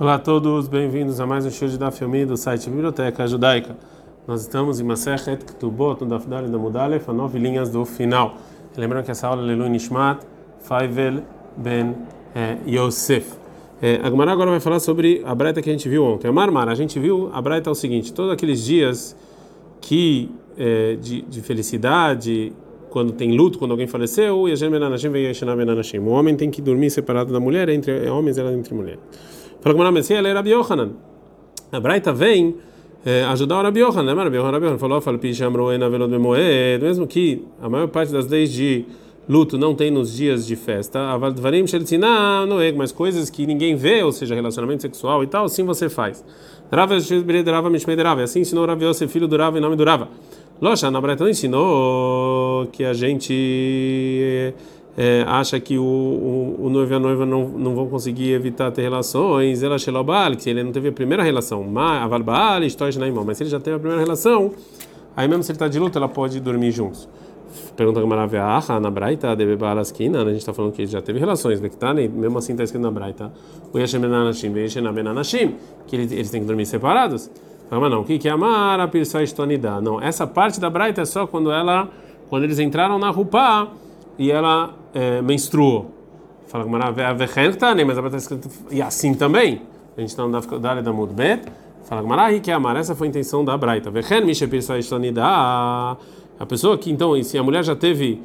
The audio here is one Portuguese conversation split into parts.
Olá a todos, bem-vindos a mais um show de Daf do site Biblioteca Judaica. Nós estamos em Masekhet Ketubot, no Daf Dalet Amud Alef, a 9 linhas do final. Lembrando que essa aula é Lelu Nishmat, Faivel Ben Yosef. A Guemará agora vai falar sobre a Braita que a gente viu ontem. A Mar Amar, a gente viu a Braita é o seguinte: todos aqueles dias que, de felicidade, quando tem luto, quando alguém faleceu, yashen ben anashim ve'hi yeshena ben anashim. O homem tem que dormir separado da mulher, entre homens e ela entre mulheres. Fala que Mora Messia, ela é Rabi Yochanan. A Braita vem ajudar o Rabi Yochanan, né? Rabi Yochanan falou: Afal pishamru na velude, mesmo que a maior parte das leis de luto não tem nos dias de festa. A Valdivarim, mas coisas que ninguém vê, ou seja, relacionamento sexual e tal, sim você faz. Ravê, berederav, mischmederav. Assim ensinou Rabi Ossê, filho do Ravê, em nome do Ravê. Locha, na Braita não ensinou que a gente acha que o noivo e a noiva não vão conseguir evitar ter relações. Ela chegou ao que ele não teve a primeira relação, mas se ele já teve a primeira relação, aí mesmo se ele está de luto, ela pode dormir juntos. Pergunta que maravilha, na Braita, a gente está falando que ele já teve relações, mesmo assim está escrito na Braita, o yashen ben anashim ve'hi yeshena ben anashim, que eles têm que dormir separados. Mas não, o que é amar a pessoa nidar? Não, essa parte da Braita é só quando eles entraram na Hupá e ela menstruou. Fala que maravilha, mas a Braita está escrito e assim também. A gente está no Daf Dalet Amud Alef. Fala que maravilha, essa foi a intenção da Braita. A pessoa que, então, se a mulher já teve,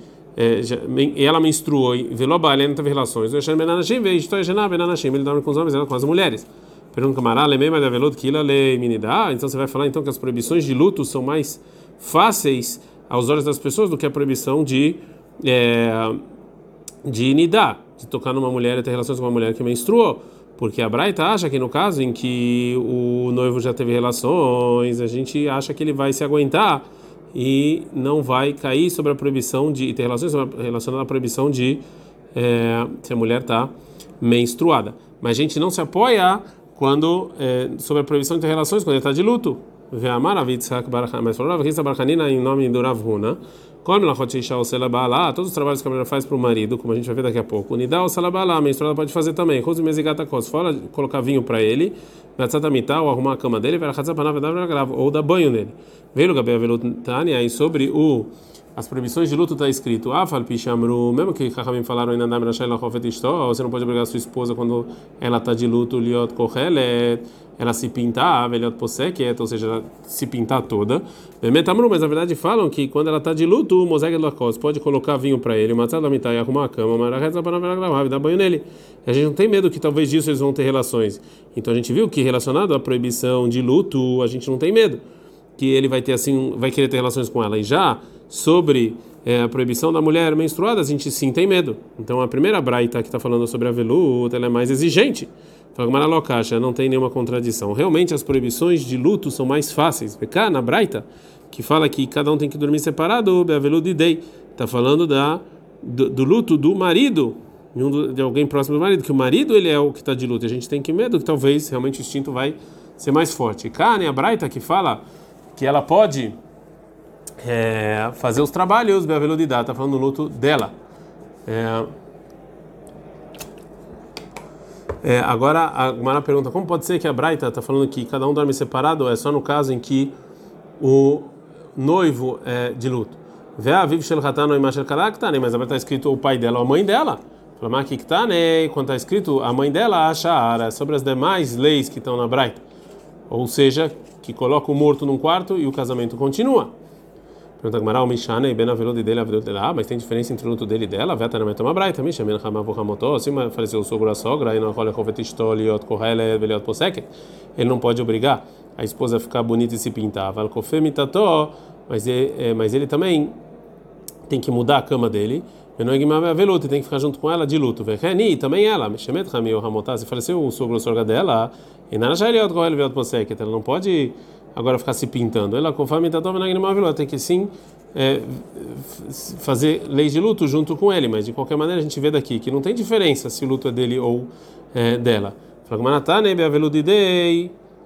ela menstruou, e veloba, ela não teve relações, o yashen ben anashim ve'hi yeshena ben anashim, ele dorme com os homens, ela com as mulheres. Pergunta Guemará, da velude que ela lê nidar? Então você vai falar então que as proibições de luto são mais fáceis aos olhos das pessoas do que a proibição de nidar, de tocar numa mulher e ter relações com uma mulher que menstruou. Porque a Braita acha que no caso em que o noivo já teve relações, a gente acha que ele vai se aguentar e não vai cair sobre a proibição de ter relações, relacionada à proibição de se a mulher está menstruada. Mas a gente não se apoia quando sobre a proibição de ter relações quando ele está de luto. Mas falou Shakib Barakhanina em nome do Ravuna. Todos os trabalhos que a mulher faz para o marido, como a gente vai ver daqui a pouco, nidar ou salabala, a menstruada pode fazer também. Fora colocar vinho para ele, ou arrumar a cama dele, ou dar banho nele. Veio Gabriel Velutani, aí sobre as proibições de luto está escrito: Afal pishamru, mesmo que Rabi falaram ainda, você não pode obrigar a sua esposa quando ela está de luto, liot kohelet, ela se pintar, liot posequet, ou seja, ela se pintar toda. Mas na verdade falam que quando ela está de luto, o Moshe de Lacos pode colocar vinho para ele, e arrumar a cama, mas dar banho nele. A gente não tem medo que talvez disso eles vão ter relações. Então a gente viu que relacionado à proibição de luto, a gente não tem medo que ele vai ter assim, vai querer ter relações com ela. E já sobre a proibição da mulher menstruada, a gente sim tem medo. Então a primeira Braita que está falando sobre a veluta, ela é mais exigente. Não tem nenhuma contradição. Realmente as proibições de luto são mais fáceis. Cá na Braita, que fala que cada um tem que dormir separado, a velude dei, está falando do luto do marido, de alguém próximo do marido, que o marido ele é o que está de luto. A gente tem que medo que talvez realmente o instinto vai ser mais forte. Cá, né, a Braita que fala que ela pode fazer os trabalhos, está falando do luto dela. Agora a Guemará pergunta: como pode ser que a Braita está falando que cada um dorme separado? É só no caso em que o noivo é de luto. Mas está escrito o pai dela ou a mãe dela. Quando está escrito a mãe dela, acha sobre as demais leis que estão na Braita. Ou seja, que coloca o morto num quarto e o casamento continua. Pergunta Guemará: o Mishane e Bena velude dele, a velude dela, mas tem diferença entre o luto dele e dela? Veta na metoma Braita, Mishane ben Hamavu Hamotó, se faleceu o sogro a sogra, e não colhe covetistol, liot kohelet, veliot posek, ele não pode obrigar a esposa a ficar bonita e se pintar. Mas ele também tem que mudar a cama dele. Veluta tem que ficar junto com ela de luto. Vecheni também ela, Mishane ben Hamotó, se faleceu o sogro a sogra dela, e não colhe liot kohelet, veliot posek, ela não pode agora ficar se pintando. Ela conforme está tomando a veluta, tem que sim fazer leis de luto junto com ele. Mas de qualquer maneira a gente vê daqui que não tem diferença se o luto é dele ou dela.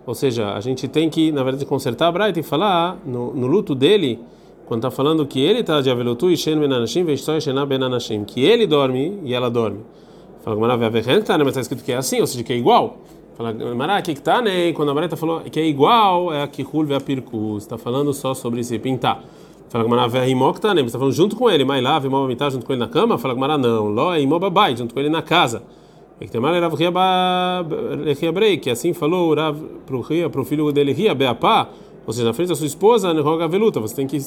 Ou seja, a gente tem que, na verdade, consertar a Braita e falar no luto dele, quando está falando que ele está de avelutu, que ele dorme e ela dorme. Mas está escrito que é assim, ou seja, que é igual. Fala, Mará, que tá, né? Quando a Braita falou que é igual, é a Kihul ve a Pirkus. Está falando só sobre se pintar. Fala, Guemará, ve a Rimó que tá, né? Você está falando junto com ele, mas lá, ve Mó Mitar junto com ele na cama? Fala, Guemará, não. Ló é Imó Babai, junto com ele na casa. É que tem mal, era Ria que assim falou para o filho dele, Ria Beapá, ou seja, na frente da sua esposa, roga veluta. Você tem que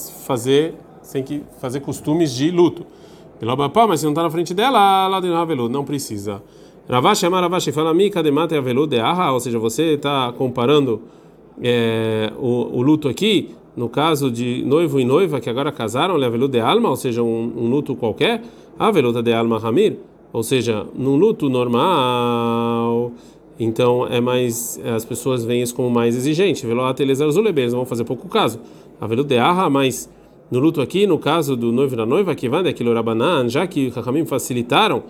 fazer costumes de luto. Pelo Beapá, mas se não está na frente dela, lá tem veluta, não precisa. Ravashi amar Ravashi fala mica de mata velude aha, ou seja, você está comparando o luto aqui no caso de noivo e noiva que agora casaram, le velude alma, ou seja, um luto qualquer, a veluta de alma hamir, ou seja, num luto normal, então é mais, as pessoas veem isso como mais exigente. Veluat Eliezer Zulebe, eles vão fazer pouco caso. A velude aha, mas no luto aqui, no caso do noivo e da noiva que vande aquilo rabanan, já que Hachamim facilitaram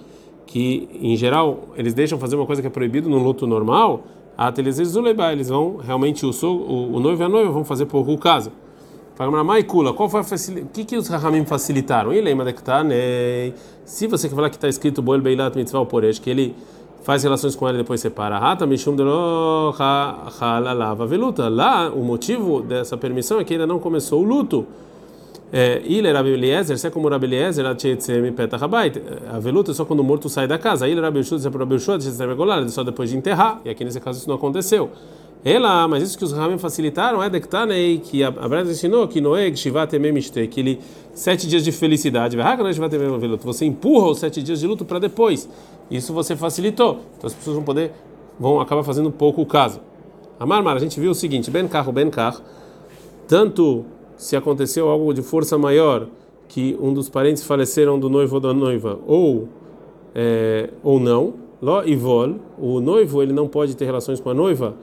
que em geral eles deixam fazer uma coisa que é proibido no luto normal, até eles vão realmente o noivo e a noiva vão fazer pouco caso. Fala, Maikula, qual foi o que os Rahamim facilitaram? Ele lembra que tá, né? Se você que falar que está escrito Boel Beilat Mitzvah Poresh, que ele faz relações com ela e depois separa. Rata Mishum Delo Halalava Veluta. Lá o motivo dessa permissão é que ainda não começou o luto. Ele era Rabi Eliezer, se é como Rabi Eliezer, a veluta é só quando o morto sai da casa. Ele era Rabi Ossê, se é para Rabi Ossê, é só depois de enterrar. E aqui nesse caso isso não aconteceu. Ela, mas isso que os Rahamim facilitaram é que a Braita ensinou que Noeg Shivat Emem Mishte, que ele 7 dias de felicidade, você empurra os 7 dias de luto para depois. Isso você facilitou. Então as pessoas vão acabar fazendo pouco o caso. A Mar Amar, a gente viu o seguinte: Ben Kar, tanto se aconteceu algo de força maior, que um dos parentes faleceram do noivo ou da noiva, ou não, Ló e Vol, o noivo ele não pode ter relações com a noiva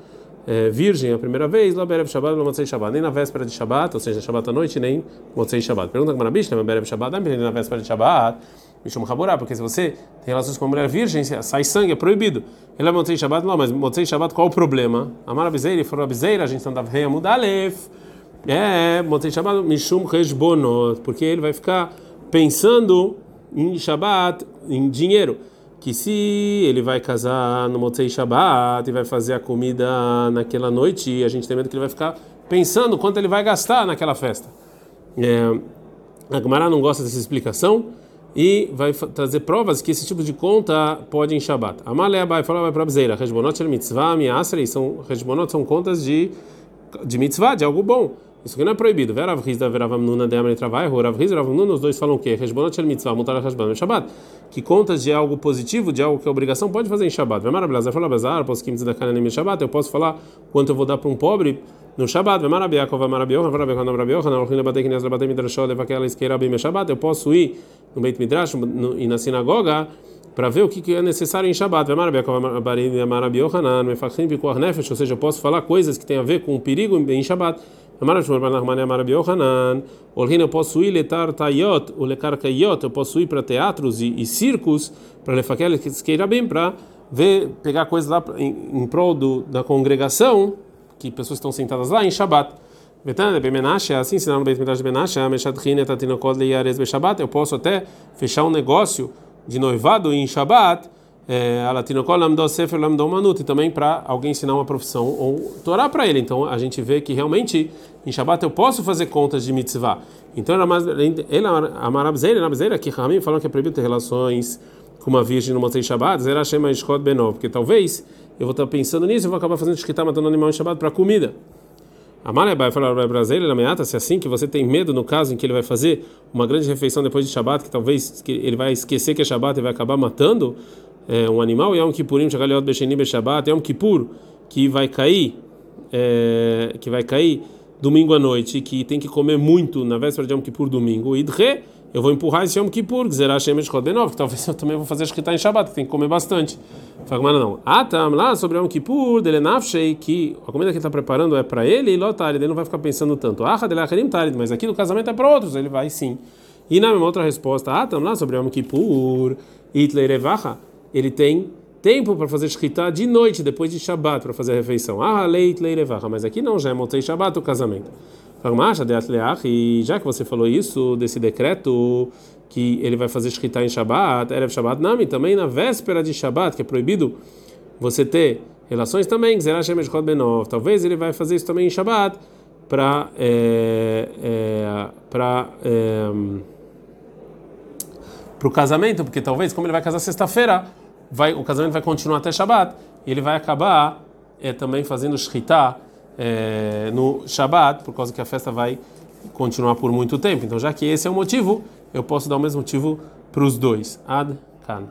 virgem a primeira vez, Ló Berev Shabbat, Ló Motzei Shabbat, nem na véspera de Shabbat, ou seja, Shabbat à noite, nem Motzei Shabbat. Pergunta como na bicha, Ló Berev Shabbat, nem na véspera de Shabbat, Mishum Haborá, porque se você tem relações com a mulher virgem, sai sangue, é proibido. Ele é Motzei Shabbat, Ló, mas Motzei Shabbat, qual o problema? Amar Abizeira, foram Abizeira, a gente está no Daf Dalet Amud Alef. Motzei Shabbat Mishum Heshbonot, porque ele vai ficar pensando em Shabbat, em dinheiro, que se ele vai casar no Motzei Shabbat e vai fazer a comida naquela noite, a gente tem medo que ele vai ficar pensando quanto ele vai gastar naquela festa. A Guemará não gosta dessa explicação e vai trazer provas que esse tipo de conta pode em Shabbat. Amalei Abai falou para Abizeira, Heshbonot shel mitzvah mi'asrei, Heshbonot são contas de mitzvah, de algo bom. Isso aqui não é proibido. Verav Rizda, Verav Amnuna, Deamre Travai, Horav Rizda, Verav Amnuna, os dois falam o quê? Heshbonot shel mitzvah, mutar hashban, Shabbat. Que contas de algo positivo, de algo que é obrigação, pode fazer em Shabbat. Vemar Abelazar, fala Abelazar, posso que me dizer da cara nem Shabbat, eu posso falar quanto eu vou dar para um pobre no Shabbat. Vemar Abiakov, Vemar Abiohan, Vemar Abiohan, Vemar Abiohan, na Orchina Batei, Kinez, Batei, Midrashó, Levaquela, Isqueira, Bime Shabbat, eu posso ir no Beit Midrash e na sinagoga para ver o que é necessário em Shabbat. Ou seja, eu posso falar coisas que têm a ver com o perigo em Shabbat. Eu posso ir letar tayot, ou lecar kayot, eu posso ir para teatros e circos, para lefaqueles que queira bem, para ver, pegar coisas lá em prol da congregação, que pessoas estão sentadas lá em Shabbat. Assim ensinaram no Beit Midrash de Benashe, eu posso até fechar um negócio de noivado em Shabbat, e também para alguém ensinar uma profissão ou Torá para ele. Então a gente vê que realmente em Shabbat eu posso fazer contas de mitzvah. Então ele amar Abizeira, que Rahamim falou que é proibido ter relações com uma virgem no Motzei Shabbat, porque talvez eu vou estar pensando nisso e vou acabar fazendo shkita, matando animal em Shabbat para comida. Amalebai falou para Brasileira, meata, se assim que você tem medo no caso em que ele vai fazer uma grande refeição depois de Shabbat, que talvez ele vai esquecer que é Shabbat e vai acabar matando um animal, e é um Kippurim, Shagaliot Bechenim Beshabat, é um Kippur que vai cair domingo à noite, que tem que comer muito na véspera de Yom Kippur domingo, Idre, eu vou empurrar esse Yom Kippur, Zerah Shem Eshkot Benov, que talvez eu também vou fazer escrita em Shabbat, que tem que comer bastante. Fala, não. Ah, tá, lá sobre Yom Kippur, Delenafshei, que a comida que ele está preparando é para ele, e Lotarid, ele não vai ficar pensando tanto. Ah, Delacharim Tarid, mas aqui no casamento é para outros, ele vai sim. E na mesma outra resposta, ah, tá, lá sobre Yom Kippur, Itler Evacha, ele tem tempo para fazer shkita de noite, depois de Shabbat, para fazer a refeição. Ah, leit leilevacha, mas aqui não, já é Motzei Shabbat o casamento. E já que você falou isso, desse decreto, que ele vai fazer shkita em Shabbat, Erev Shabbat Nami, também na véspera de Shabbat, que é proibido você ter relações também, talvez ele vai fazer isso também em Shabbat para o casamento, porque talvez, como ele vai casar sexta-feira, o casamento vai continuar até Shabbat, e ele vai acabar também fazendo shritá no Shabbat, por causa que a festa vai continuar por muito tempo. Então, já que esse é o motivo, eu posso dar o mesmo motivo para os dois. Ad Kan.